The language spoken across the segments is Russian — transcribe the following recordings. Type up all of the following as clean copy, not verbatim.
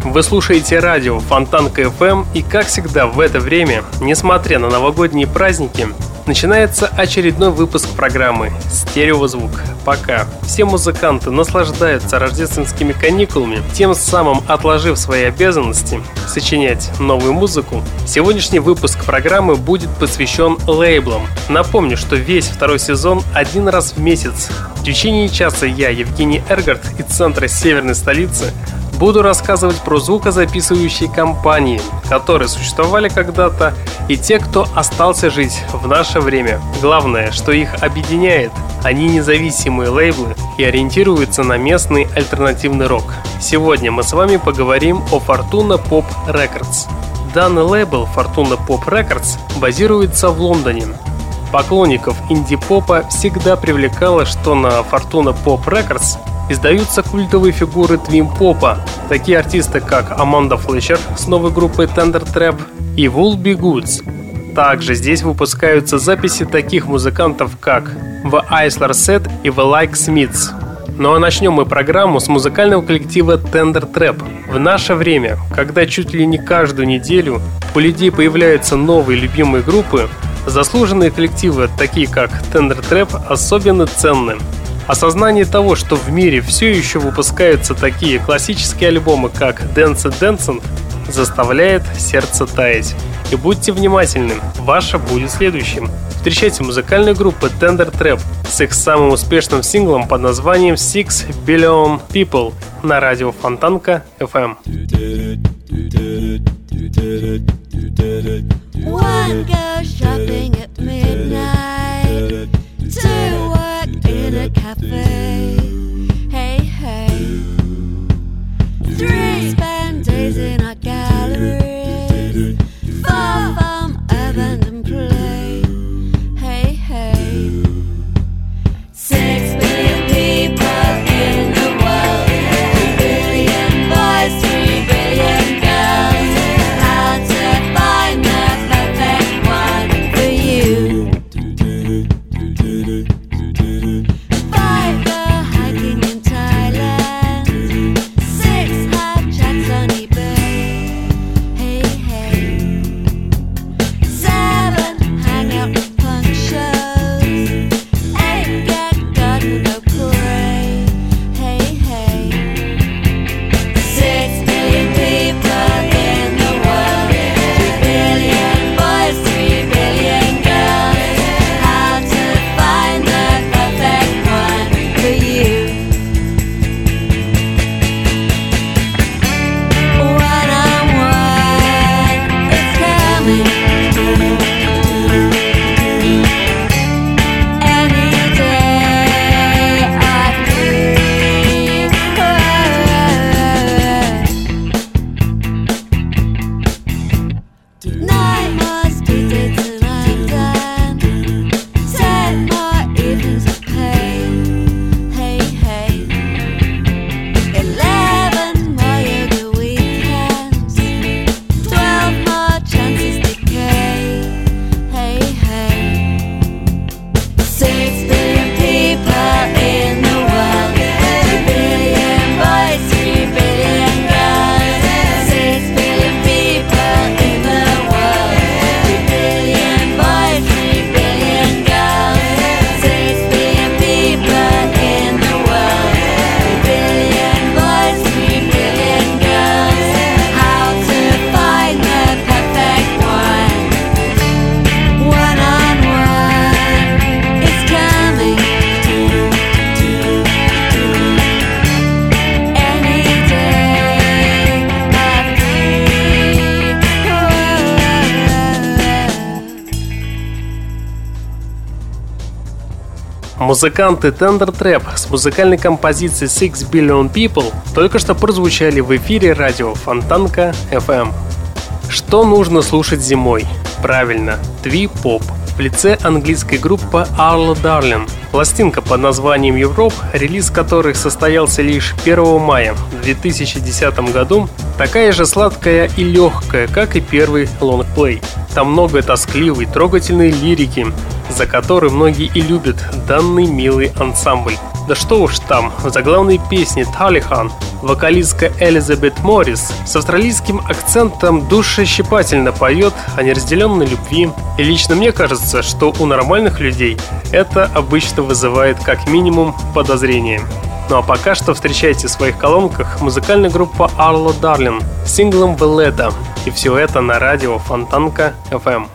Вы слушаете радио Фонтанка FM, и, как всегда, в это время, несмотря на новогодние праздники, начинается очередной выпуск программы «Стереозвук». Пока все музыканты наслаждаются рождественскими каникулами, тем самым отложив свои обязанности сочинять новую музыку, сегодняшний выпуск программы будет посвящен лейблам. Напомню, что весь второй сезон один раз в месяц. В течение часа я, Евгений Эргардт, из центра северной столицы, буду рассказывать про звукозаписывающие компании, которые существовали когда-то, и те, кто остался жить в наше время. Главное, что их объединяет, они независимые лейблы и ориентируются на местный альтернативный рок. Сегодня мы с вами поговорим о Fortuna Pop Records. Данный лейбл Fortuna Pop Records базируется в Лондоне. Поклонников инди-попа всегда привлекало, что на Fortuna Pop Records издаются культовые фигуры твин-попа, такие артисты, как Аманда Флетчер с новой группой Tender Trap и Would-Be-Goods. Также здесь выпускаются записи таких музыкантов, как The Aislers Set и The Lucksmiths. Ну а начнем мы программу с музыкального коллектива Tender Trap. В наше время, когда чуть ли не каждую неделю у людей появляются новые любимые группы, заслуженные коллективы, такие как Tender Trap, особенно ценны. Осознание того, что в мире все еще выпускаются такие классические альбомы, как Dance Dancin', заставляет сердце таять. И будьте внимательны, ваше будет следующим. Встречайте музыкальную группу Tender Trap с их самым успешным синглом под названием Six Billion People на радио Фонтанка FM. One goes shopping at midnight to work in a cafe. Hey, hey. Three spend days in our galleries, far from abandoned play. Hey, hey. 6 billion people in the world, 2 billion boys, 3 billion. Музыканты Tender Trap с музыкальной композицией Six Billion People только что прозвучали в эфире радио Фонтанка FM. Что нужно слушать зимой? Правильно, тви-поп в лице английской группы Allo Darlin'. Пластинка под названием «Европ», релиз которых состоялся лишь 1 мая в 2010 году, такая же сладкая и легкая, как и первый лонгплей. Там много тоскливой, трогательной лирики, за которой многие и любят данный милый ансамбль. Да что уж там, в заглавной песне «Талихан» вокалистка Элизабет Моррис с австралийским акцентом душещипательно поет о неразделенной любви. И лично мне кажется, что у нормальных людей это обычно вызывает как минимум подозрение. Ну а пока что встречайте в своих колонках музыкальная группа Allo Darlin' с синглом «Валета». И все это на радио Фонтанка FM.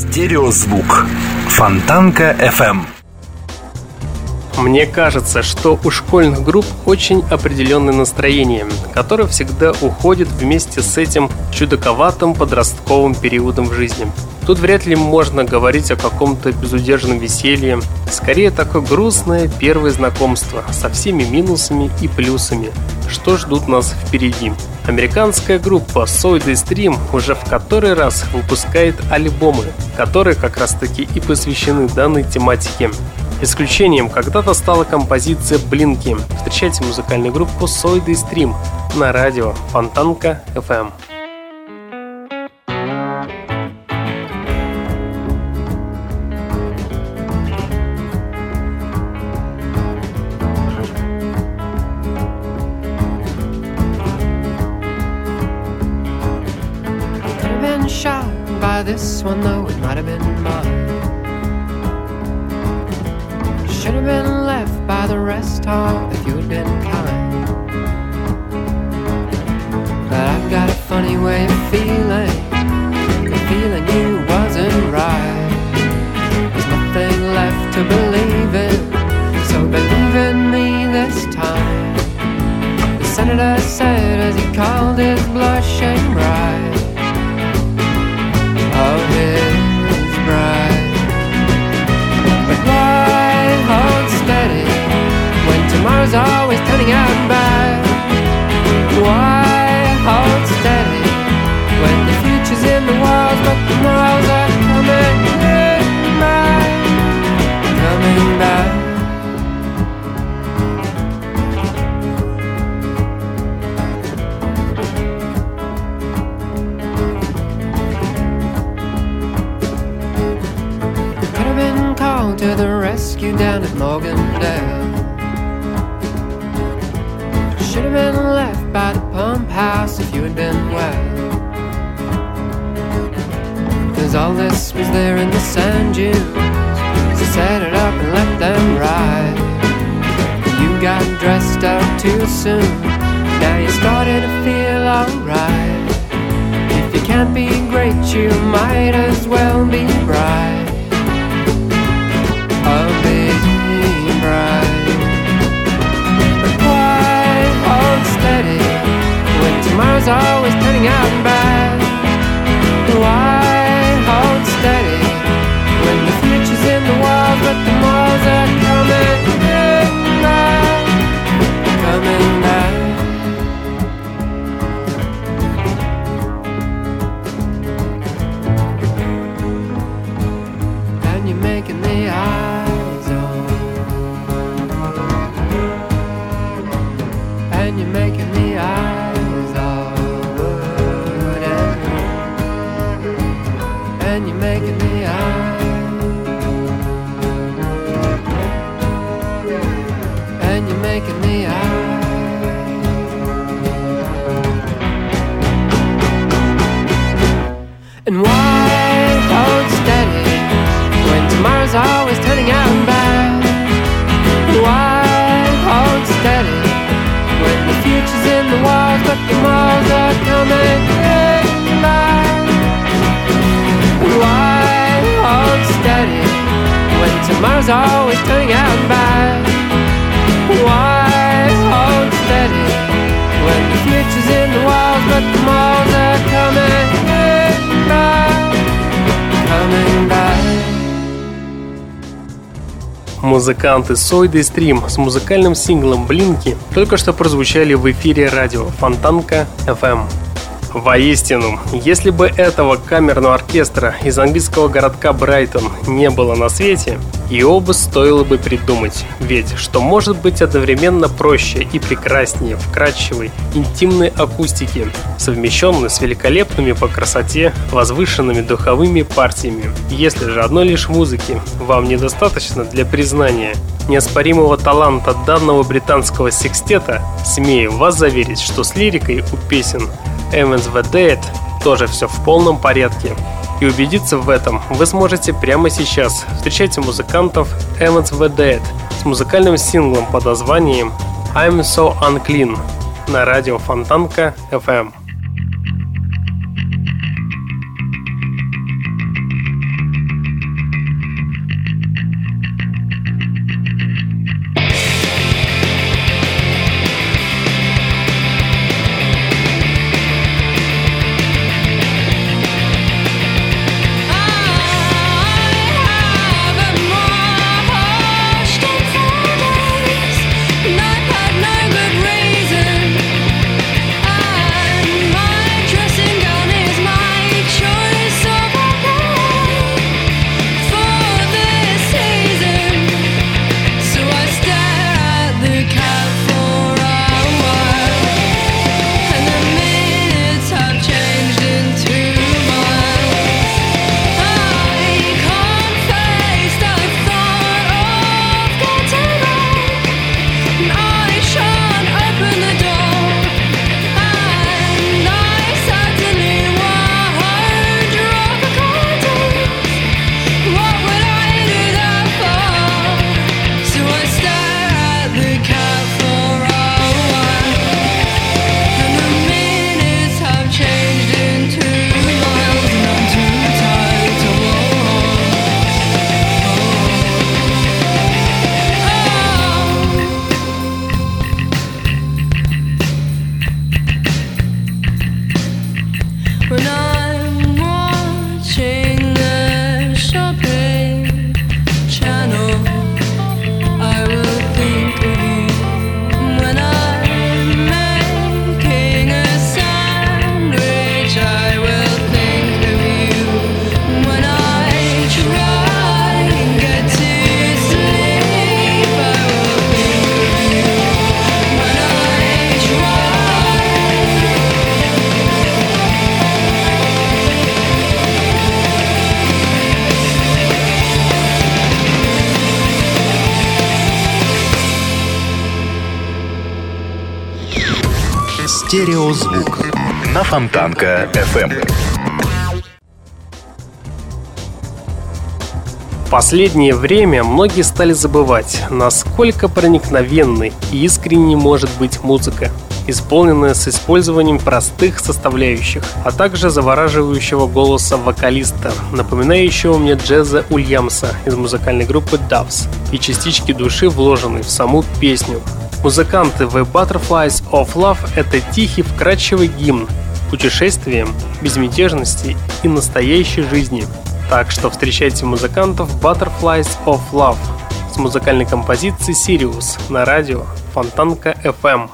Стереозвук. Фонтанка FM. Мне кажется, что у школьных групп очень определенное настроение, которое всегда уходит вместе с этим чудаковатым подростковым периодом в жизни. Тут вряд ли можно говорить о каком-то безудержном веселье. Скорее, такое грустное первое знакомство со всеми минусами и плюсами, что ждут нас впереди. Американская группа Soy Day Stream уже в который раз выпускает альбомы, которые как раз таки и посвящены данной тематике. Исключением когда-то стала композиция «Блинки». Встречайте музыкальную группу Soy Day Stream на радио Фонтанка FM. This one though, it might have been mine. Should have been left by the rest of if you had been kind. But I've got a funny way of feeling, the feeling you wasn't right. There's nothing left to believe in, so believe in me this time. The senator said as he called his blushing bride. Of his bride. But why hold steady when tomorrow's always turning out bad? Why hold steady when the future's in the walls but tomorrow's are coming back? Coming back. To the rescue down at Morgandale. Should have been left by the pump house if you had been well. Cause all this was there in the sand dunes, so set it up and let them ride. You got dressed up too soon, now you're starting to feel alright. If you can't be great you might as well be bright. Of his bride. But why hold steady when tomorrow's always turning out bad? Why hold steady when the future's in the walls but tomorrow's are coming back? Coming back. And you're making the eye. You're making the eyes all good and you're making the eyes and you're making the eyes. And why hold steady when tomorrow's always turning out bad? Why hold steady? Future's in the walls, but tomorrow's are coming back. Why hold steady when tomorrow's always turning out bad? Why hold steady when the future's in the walls, but tomorrow's are coming back? Coming back. Музыканты Soy Day Stream с музыкальным синглом «Блинки» только что прозвучали в эфире радио Фонтанка FM. Воистину, если бы этого камерного оркестра из английского городка Брайтон не было на свете, и оба стоило бы придумать, ведь что может быть одновременно проще и прекраснее вкрадчивой интимной акустики, совмещенной с великолепными по красоте возвышенными духовыми партиями. Если же одной лишь музыки вам недостаточно для признания неоспоримого таланта данного британского секстета, смею вас заверить, что с лирикой у песен Evans the Death тоже все в полном порядке. И убедиться в этом вы сможете прямо сейчас. Встречайте музыкантов Evans the Death с музыкальным синглом под названием I'm So Unclean на радио Фонтанка FM. Стереозвук на Фонтанка FM. В последнее время многие стали забывать, насколько проникновенной и искренней может быть музыка, исполненная с использованием простых составляющих, а также завораживающего голоса вокалиста, напоминающего мне Джеза Ульямса из музыкальной группы Doves, и частички души, вложенной в саму песню. Музыканты в Butterflies of Love — это тихий, вкрадчивый гимн путешествиям, безмятежности и настоящей жизни. Так что встречайте музыкантов Butterflies of Love с музыкальной композицией Sirius на радио Фонтанка FM.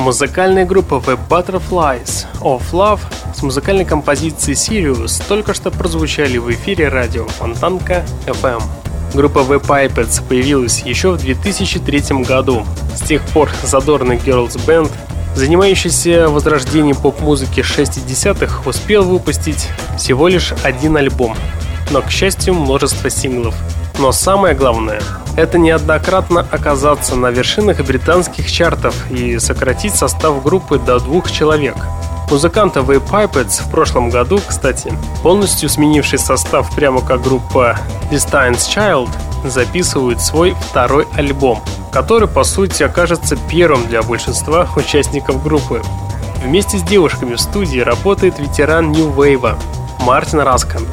Музыкальная группа The Butterflies of Love с музыкальной композицией Sirius только что прозвучали в эфире радио Фонтанка FM. Группа The Pipettes появилась еще в 2003 году. С тех пор задорный girls band, занимающийся возрождением поп-музыки 60-х, успел выпустить всего лишь один альбом, но, к счастью, множество синглов. Но самое главное — это неоднократно оказаться на вершинах британских чартов и сократить состав группы до 2 человек. Музыканты The Pipettes в прошлом году, кстати, полностью сменивший состав прямо как группа Destiny's Child, записывают свой второй альбом, который, по сути, окажется первым для большинства участников группы. Вместе с девушками в студии работает ветеран New Wave Мартин Раскандт,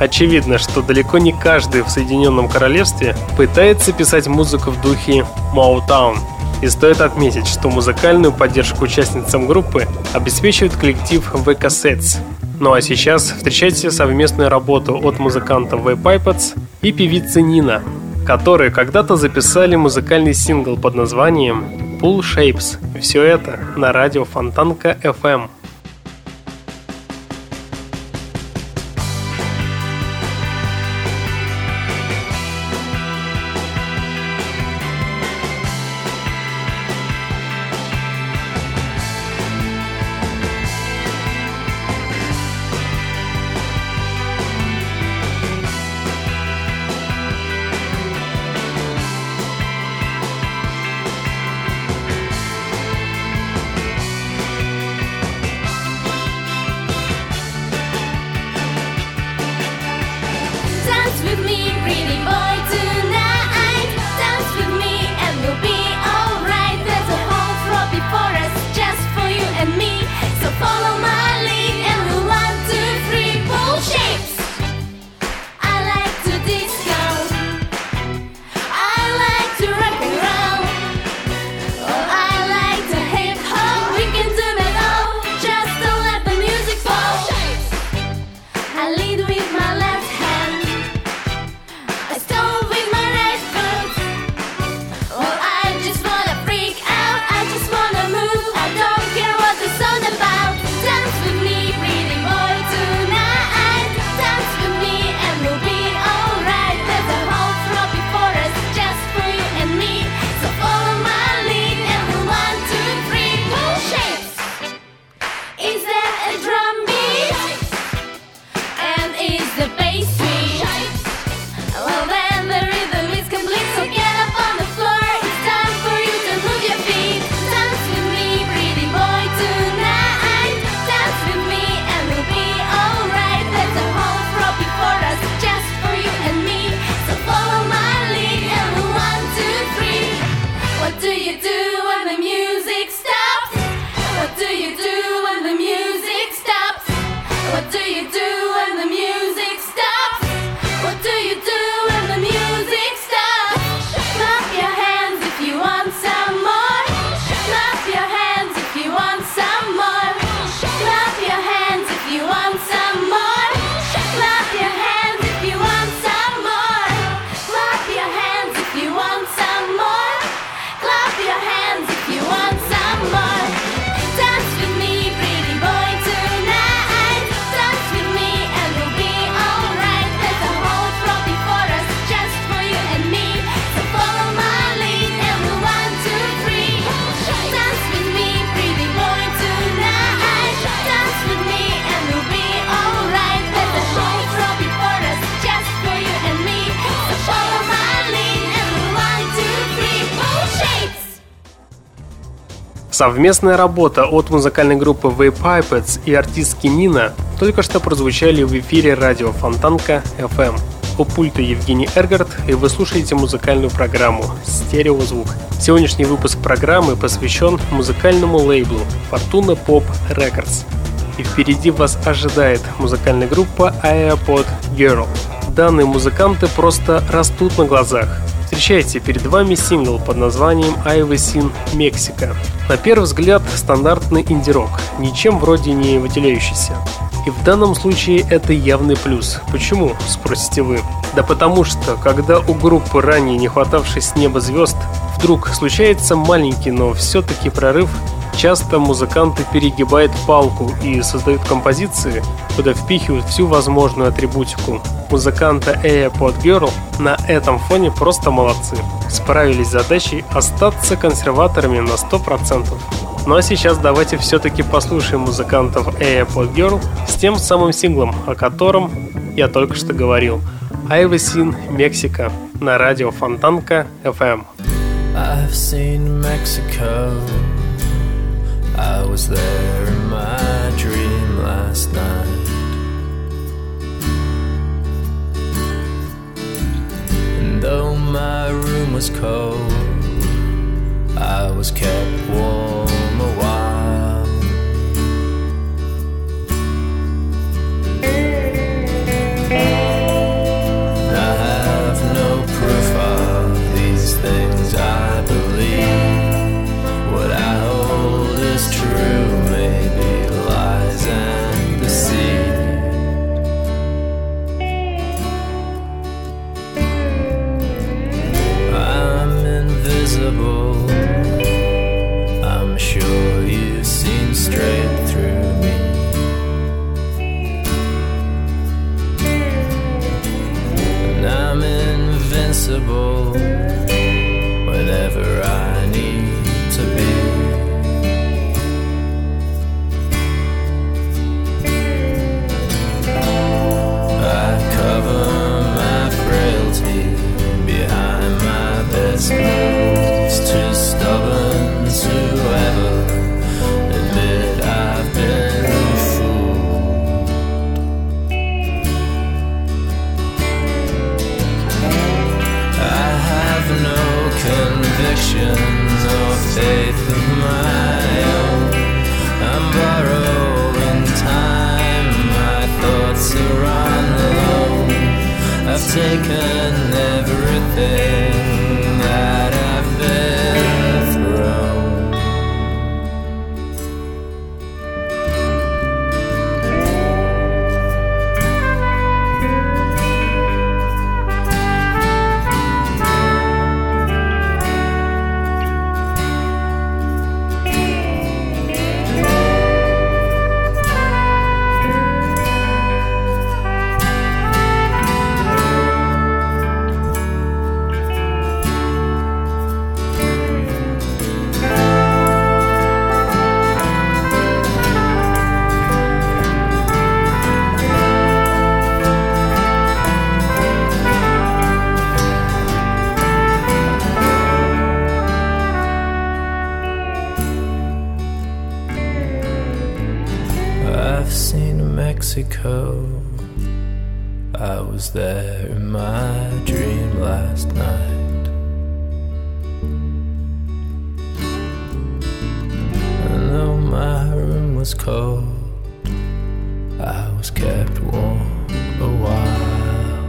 очевидно, что далеко не каждый в Соединенном Королевстве пытается писать музыку в духе Motown. И стоит отметить, что музыкальную поддержку участницам группы обеспечивает коллектив VK-Sets. Ну а сейчас встречайте совместную работу от музыкантов The Pipettes и певицы Нина, которые когда-то записали музыкальный сингл под названием «Pool Shapes». И все это на радио Фонтанка FM. Совместная работа от музыкальной группы The Pipettes и артистки Нина только что прозвучали в эфире радио Фонтанка FM. У пульта Евгений Эргардт, и вы слушаете музыкальную программу «Стереозвук». Сегодняшний выпуск программы посвящен музыкальному лейблу Fortuna Pop Records. И впереди вас ожидает музыкальная группа Airpod Girl. Данные музыканты просто растут на глазах. Встречайте перед вами сингл под названием I've Seen Mexico. На первый взгляд стандартный инди-рок, ничем вроде не выделяющийся. И в данном случае это явный плюс. Почему, спросите вы? Да потому что, когда у группы, ранее не хватавшей с неба звезд, вдруг случается маленький, но все-таки прорыв, часто музыканты перегибают палку и создают композиции, куда впихивают всю возможную атрибутику. Музыканты Airpod Girl на этом фоне просто молодцы. Справились с задачей остаться консерваторами на 100%. Ну а сейчас давайте все-таки послушаем музыкантов Airpod Girl с тем самым синглом, о котором я только что говорил. I've Seen Mexico на радио Фонтанка FM. I've seen Mexico. I was there in my dream last night. And though my room was cold, I was kept warm a while. invisible. I'm sure you've seen straight through me. And I'm invincible whenever I need to be. I cover my frailty behind my best clothes, too stubborn to ever admit I've been fooled. I have no convictions or faith of my own. I'm borrowing time, my thoughts are on loan. I've taken everything that I've been. I was there in my dream last night, and though my room was cold, I was kept warm a while.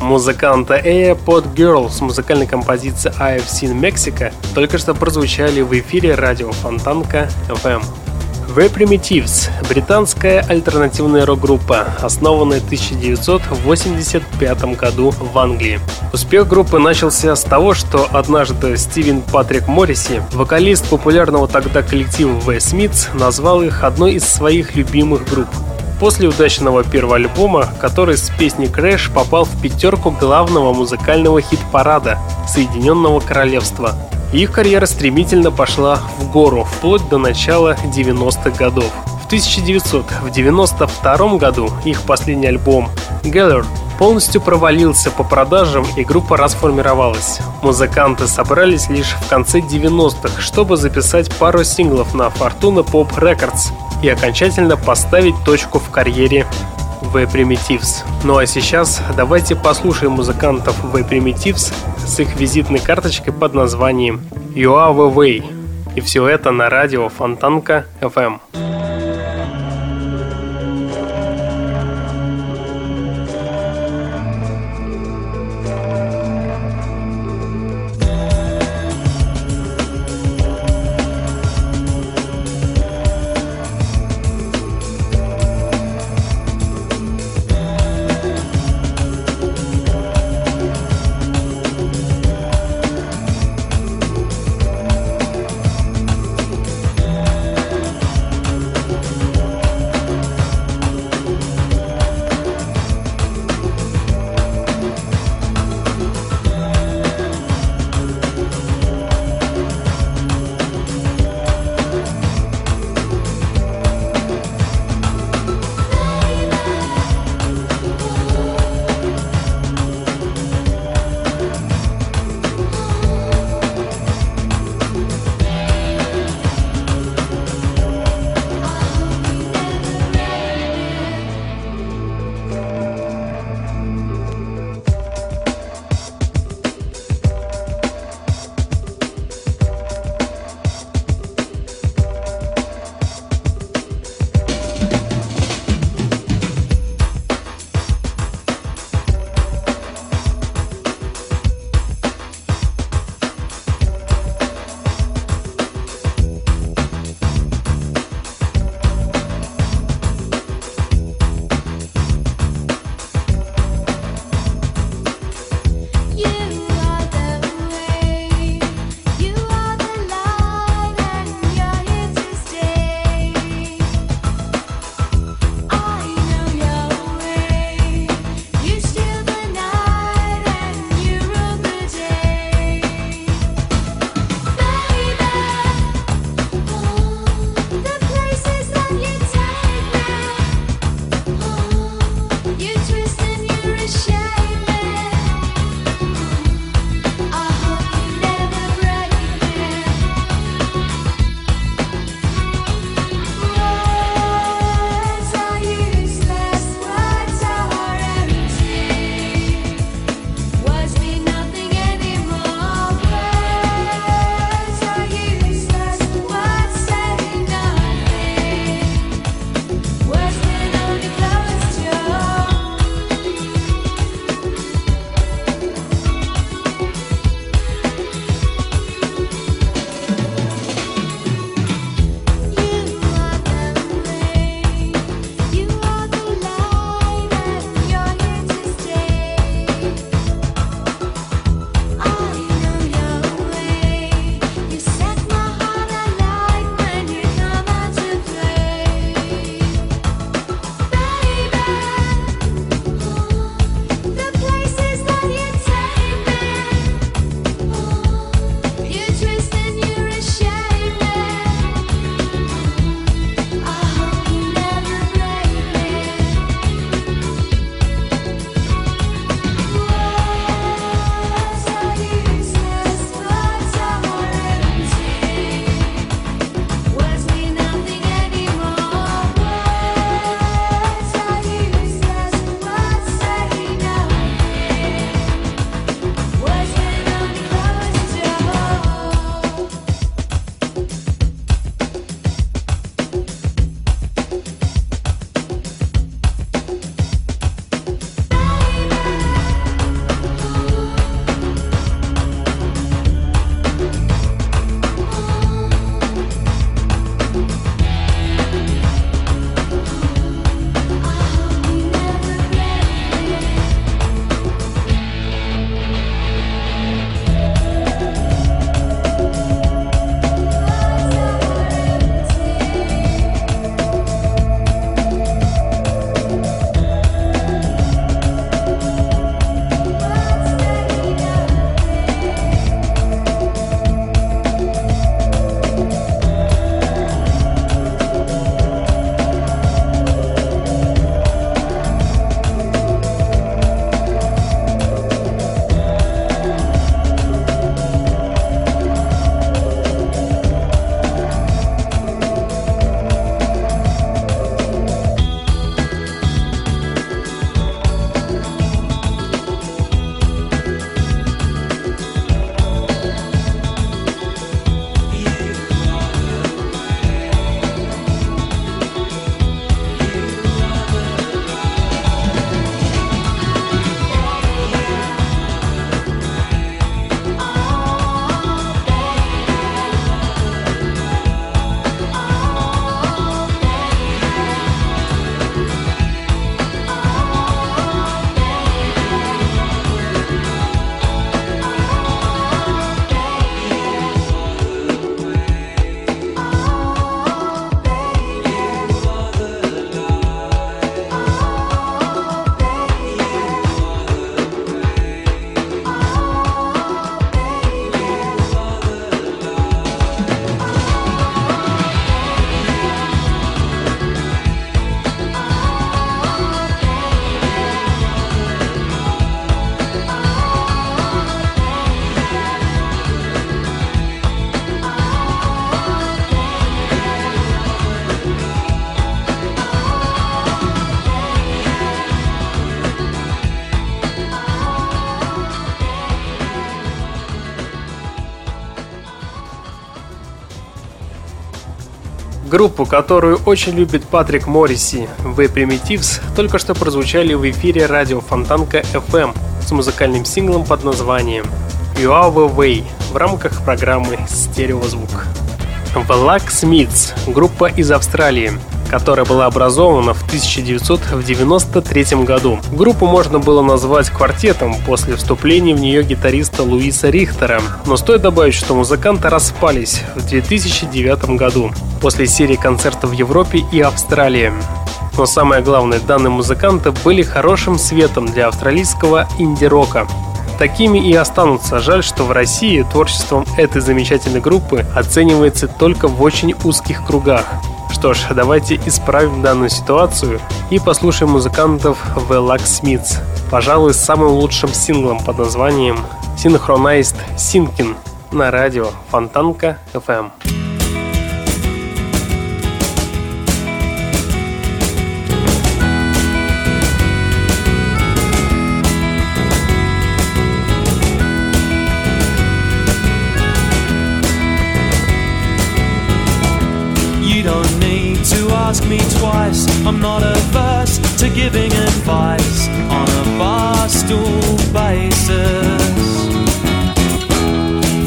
Музыканты Airpod Girl с музыкальной композицией I've Seen Mexico только что прозвучали в эфире радио Фонтанка FM. The Primitives – британская альтернативная рок-группа, основанная в 1985 году в Англии. Успех группы начался с того, что однажды Стивен Патрик Морриси, вокалист популярного тогда коллектива The Smiths, назвал их одной из своих любимых групп. После удачного первого альбома, который с песней «Crash» попал в пятерку главного музыкального хит-парада Соединенного Королевства. Их карьера стремительно пошла в гору, вплоть до начала 90-х годов. В 1992 году их последний альбом «Galler» полностью провалился по продажам, и группа расформировалась. Музыканты собрались лишь в конце 90-х, чтобы записать пару синглов на Fortuna Pop Records и окончательно поставить точку в карьере The Primitives. Ну а сейчас давайте послушаем музыкантов The Primitives с их визитной карточкой под названием You Are The Way. И все это на радио Фонтанка FM. Группу, которую очень любит Патрик Морриси, The Primitives, только что прозвучали в эфире радио Фонтанка FM с музыкальным синглом под названием You Are The Way в рамках программы «Стереозвук». The Lucksmiths – группа из Австралии, которая была образована в 1993 году. Группу можно было назвать квартетом после вступления в нее гитариста Луиза Рихтера, но стоит добавить, что музыканты распались в 2009 году после серии концертов в Европе и Австралии. Но самое главное, данные музыканты были хорошим светом для австралийского инди-рока. Такими и останутся. Жаль, что в России творчеством этой замечательной группы оценивается только в очень узких кругах. Что ж, давайте исправим данную ситуацию и послушаем музыкантов The Lucksmiths, пожалуй, с самым лучшим синглом под названием Synchronized Sinking на радио Фонтанка FM. Ask me twice, I'm not averse to giving advice on a barstool basis.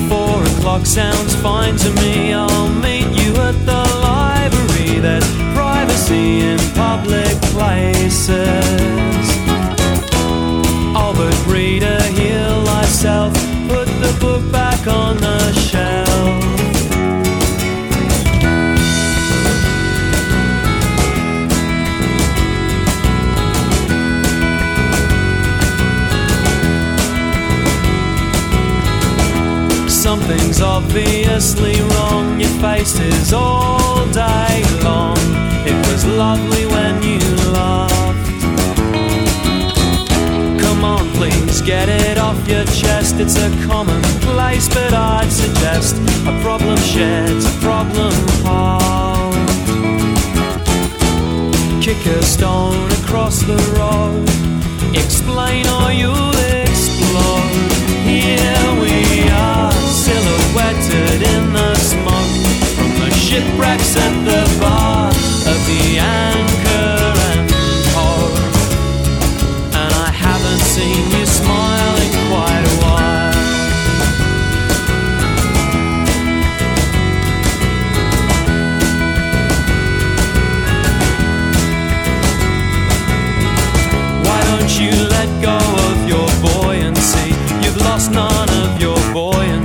4 o'clock sounds fine to me, I'll meet you at the library. There's privacy in public places. Albert Reader, heal thyself, put the book back on the shelf. Something's obviously wrong, your face is all day long. It was lovely when you laughed. Come on, please, get it off your chest. It's a commonplace, but I'd suggest a problem shared's a problem halved. Kick a stone across the road, explain or you'll explode. Here we are, silhouetted in the smoke from the shipwrecks at the bar of the Anchor and Pole. And I haven't seen you smile in quite a while. Why don't you let go of your buoyancy? You've lost none of your buoyancy.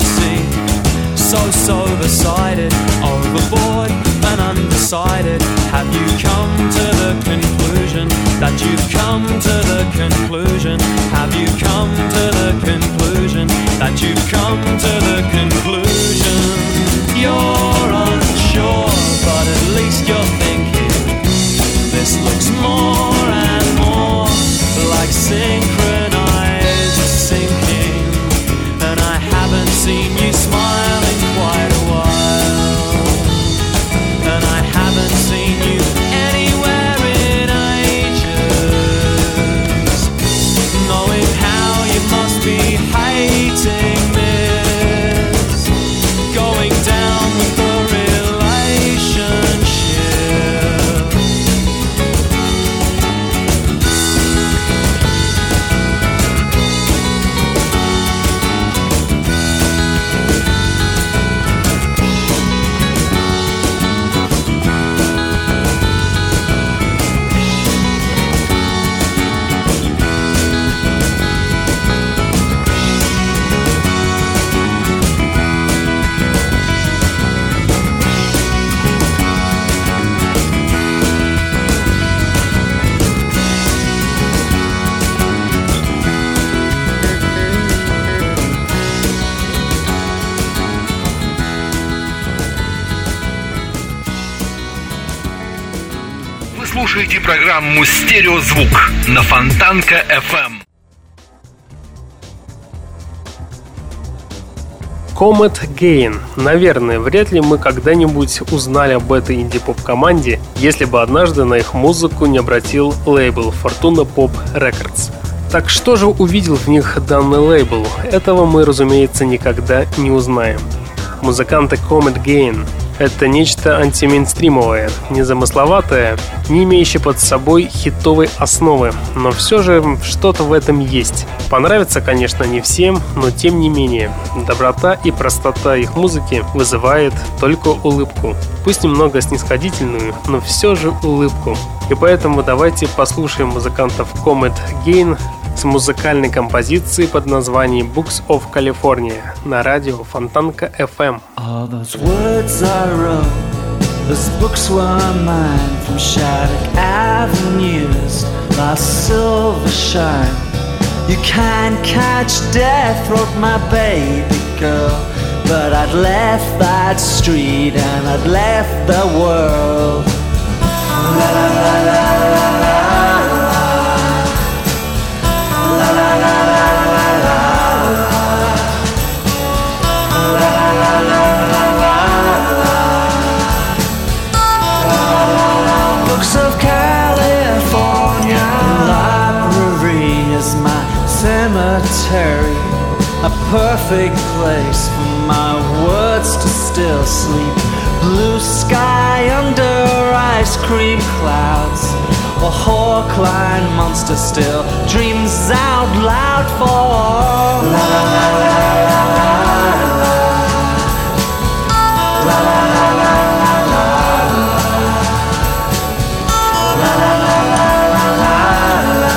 So beside overboard and undecided. Have you come to the conclusion that you've come to the conclusion? Have you come to the conclusion that you've come to the conclusion? You're unsure, but at least you're thinking. This looks more and more like synchronized sinking, and I haven't seen you smile. Слушайте программу «Стереозвук» на Фонтанка FM. Comet Gain. Наверное, вряд ли мы когда-нибудь узнали об этой инди-поп-команде, если бы однажды на их музыку не обратил лейбл Fortuna Pop Records. Так что же увидел в них данный лейбл? Этого мы, разумеется, никогда не узнаем. Музыканты Comet Gain Это нечто антимейнстримовое, незамысловатое, не имеющее под собой хитовой основы, но все же что-то в этом есть. Понравится, конечно, не всем, но тем не менее, доброта и простота их музыки вызывает только улыбку. Пусть немного снисходительную, но все же улыбку. И поэтому давайте послушаем музыкантов Comet Gain с музыкальной композицией под названием Books of California на радио Фонтанка FM. All those words I wrote, those books were mine, from shattered avenues, lost silver shine. You can't catch death, wrote my baby girl, but I'd left that street and I'd left the world. La la la la la. Cemetery, a perfect place for my words to still sleep. Blue sky under ice cream clouds, a hawk-line monster still dreams out loud for all. La la la la la la. La la la la la la. La la la la la la la.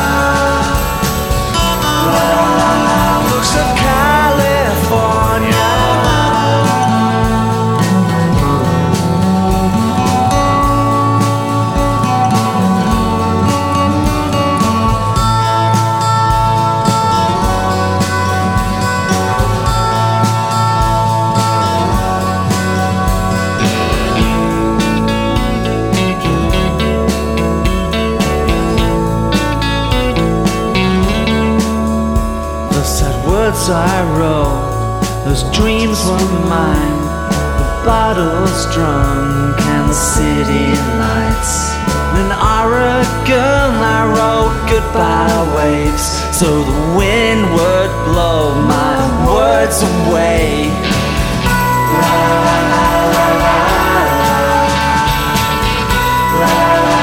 Books of California. I wrote, those dreams were mine, the bottles drunk and the city lights. In Oregon I wrote goodbye waves, so the wind would blow my words away. La la la la la la. La la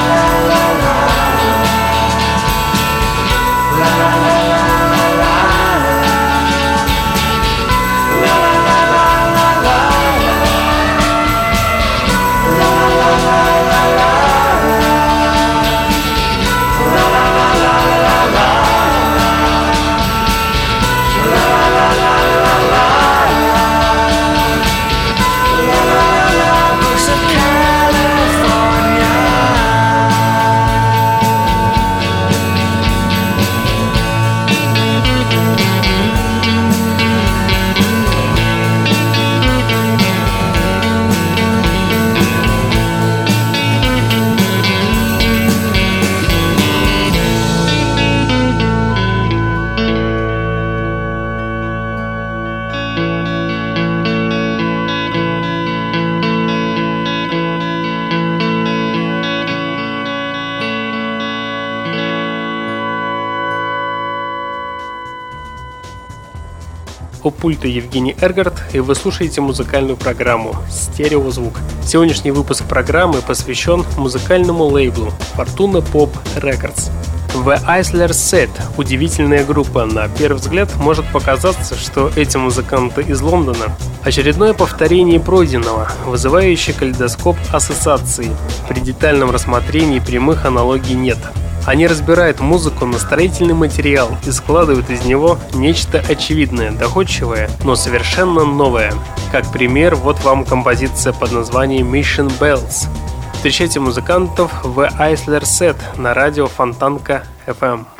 la la la. La la la la. У пульта Евгений Эргардт, и вы слушаете музыкальную программу «Стереозвук». Сегодняшний выпуск программы посвящен музыкальному лейблу Fortuna Pop Records. The Aislers Set – удивительная группа. На первый взгляд может показаться, что эти музыканты из Лондона – очередное повторение пройденного, вызывающее калейдоскоп ассоциаций. При детальном рассмотрении прямых аналогий нет. Они разбирают музыку на строительный материал и складывают из него нечто очевидное, доходчивое, но совершенно новое. Как пример, вот вам композиция под названием Mission Bells. Встречайте музыкантов в The Aislers Set на радио Фонтанка FM. California's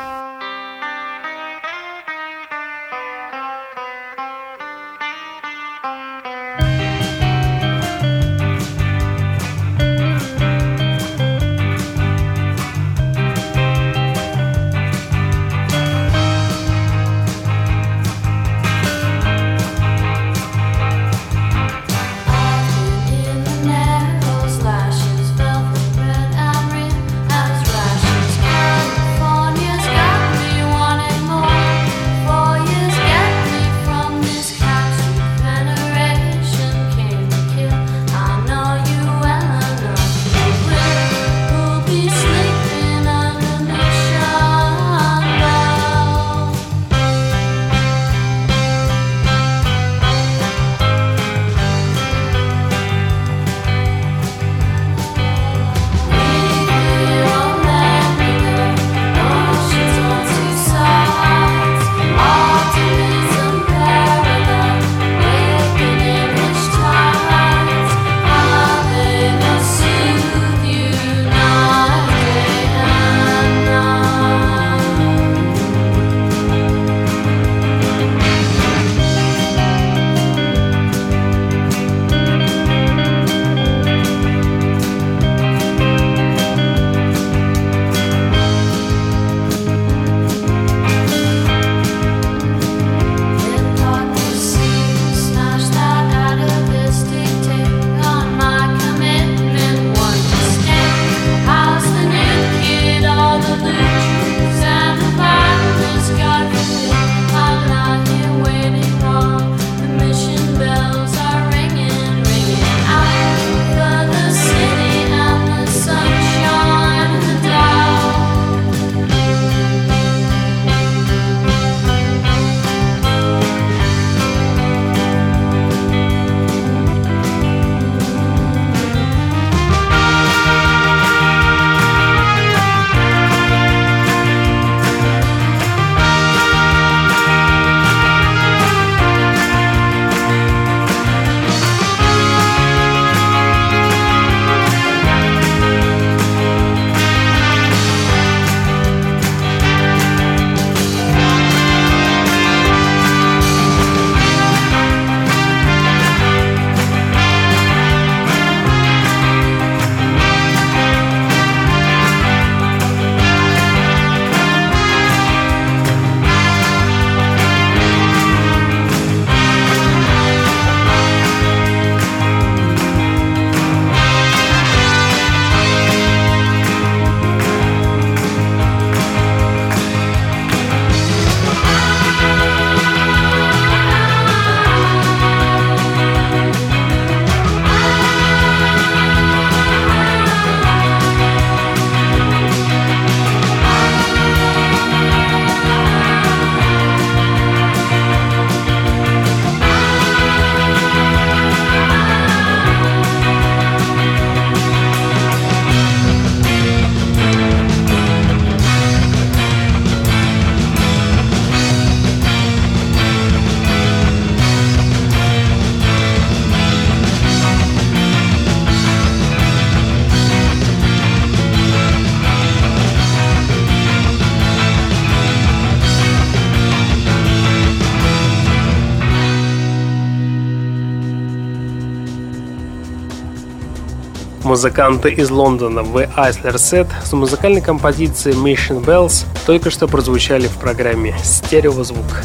музыканты из Лондона The Aislers Set с музыкальной композицией Mission Bells только что прозвучали в программе «Стереозвук».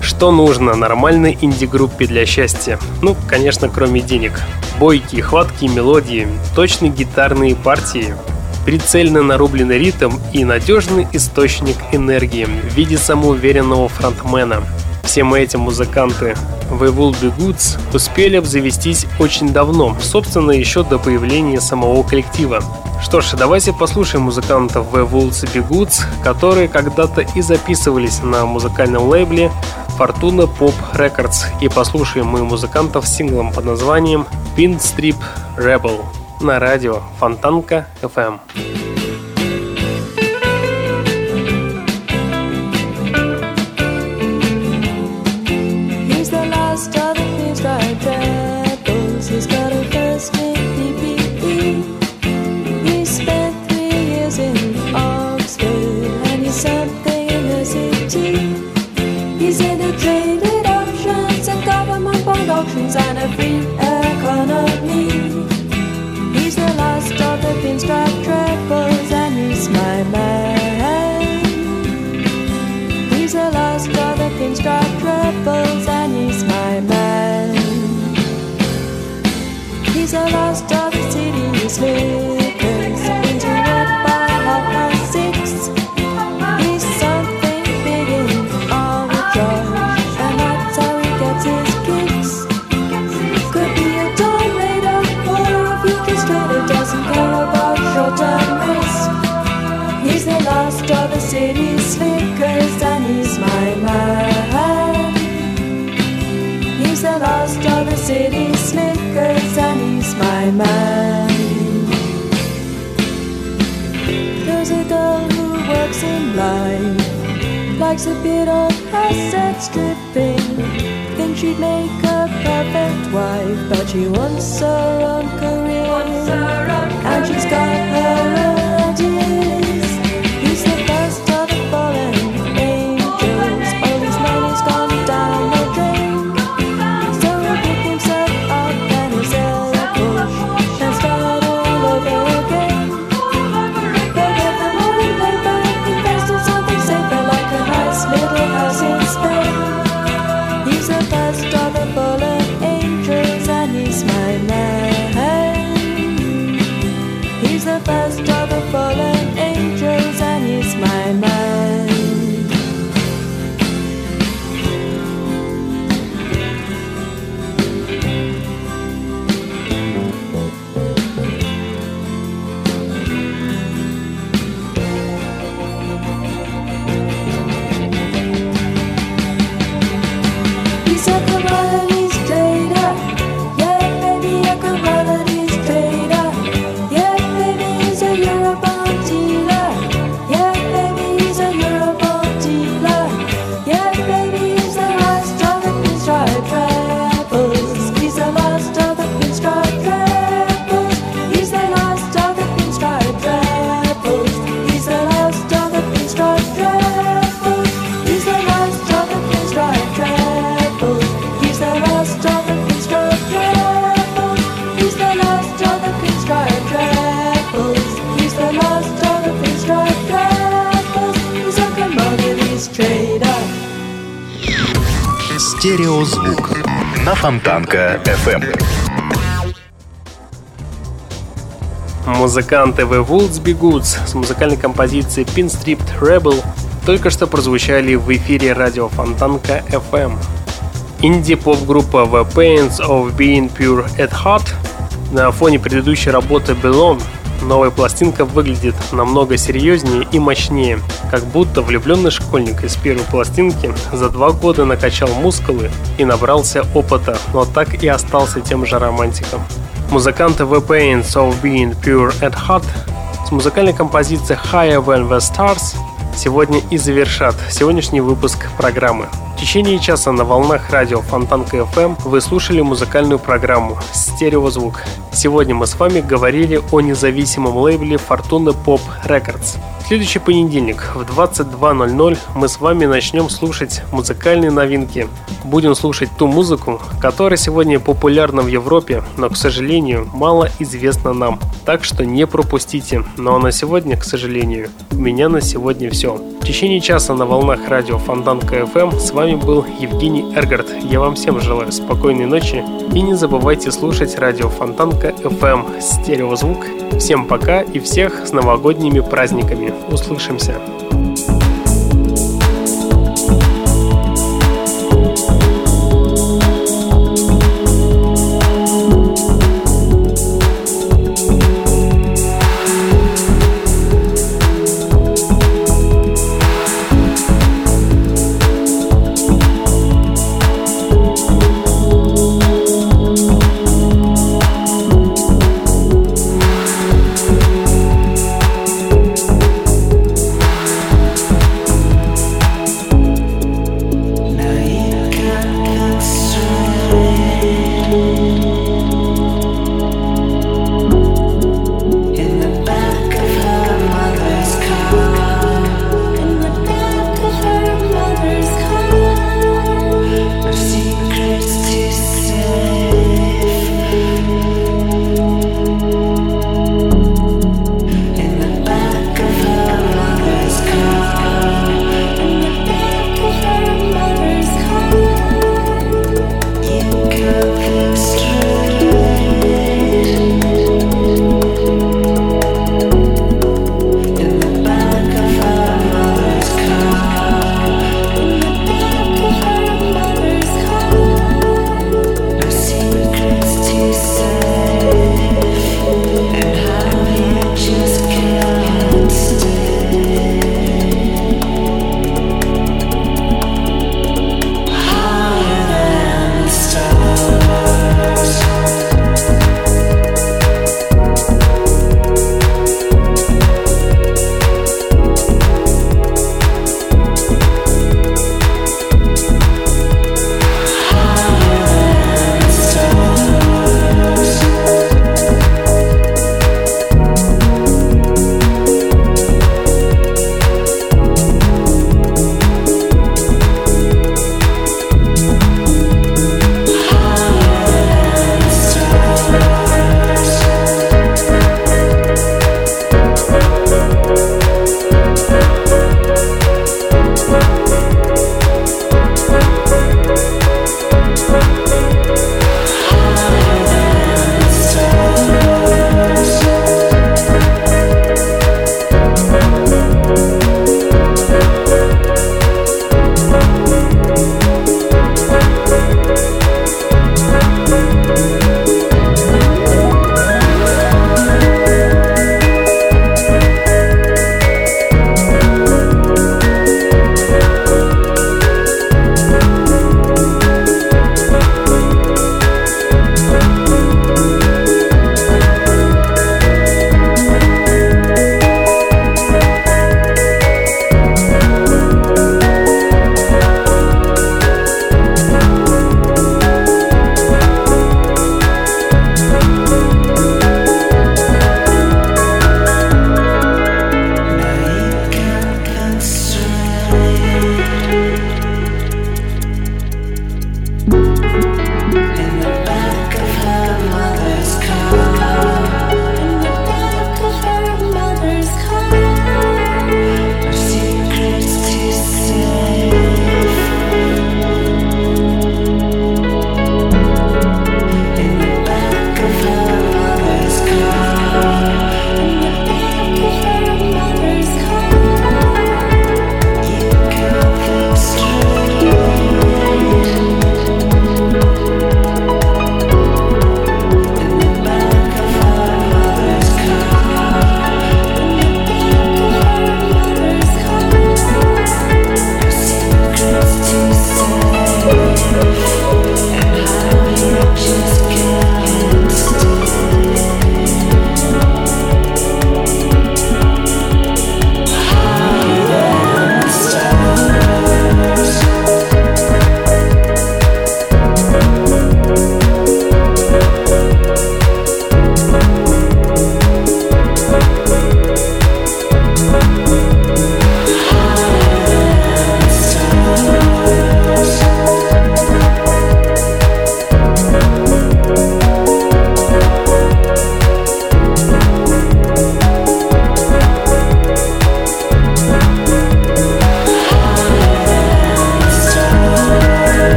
Что нужно нормальной инди-группе для счастья? Ну, конечно, кроме денег. Бойкие, хваткие мелодии, точные гитарные партии, прицельно нарубленный ритм и надежный источник энергии в виде самоуверенного фронтмена. Всем этим музыканты The Would-Be-Goods успели обзавестись очень давно, собственно, еще до появления самого коллектива. Что ж, давайте послушаем музыкантов The Would-Be-Goods, которые когда-то и записывались на музыкальном лейбле Fortuna Pop Records, и послушаем мы музыкантов с синглом под названием Pinstrip Rebel на радио Фонтанка FM. Стереозвук на Фонтанка FM. Музыканты The Would-Be-Goods с музыкальной композицией Pinstrip Rebel только что прозвучали в эфире радио Фонтанка FM. Инди-поп-группа The Pains of Being Pure at Heart на фоне предыдущей работы Belong. Новая пластинка выглядит намного серьезнее и мощнее, как будто влюбленный школьник из первой пластинки за 2 года накачал мускулы и набрался опыта, но так и остался тем же романтиком. Музыканты The Pains of Being Pure at Heart с музыкальной композицией Higher Than the Stars сегодня и завершат сегодняшний выпуск программы. В течение часа на волнах радио Фонтанка FM вы слушали музыкальную программу «Стереозвук». Сегодня мы с вами говорили о независимом лейбле Fortuna Pop Records. В следующий понедельник в 22:00 мы с вами начнем слушать музыкальные новинки. Будем слушать ту музыку, которая сегодня популярна в Европе, но, к сожалению, мало известна нам. Так что не пропустите. Ну а на сегодня, к сожалению, у меня на сегодня все. В течение часа на волнах радио Фонтанка FM с вами был Евгений Эргардт. Я вам всем желаю спокойной ночи и не забывайте слушать радио Фонтанка FM «Стереозвук». Всем пока и всех с новогодними праздниками. Услышимся.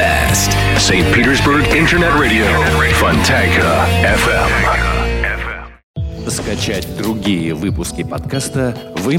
best. St. Petersburg Internet Radio. Fontanka FM. Скачать другие выпуски подкаста вы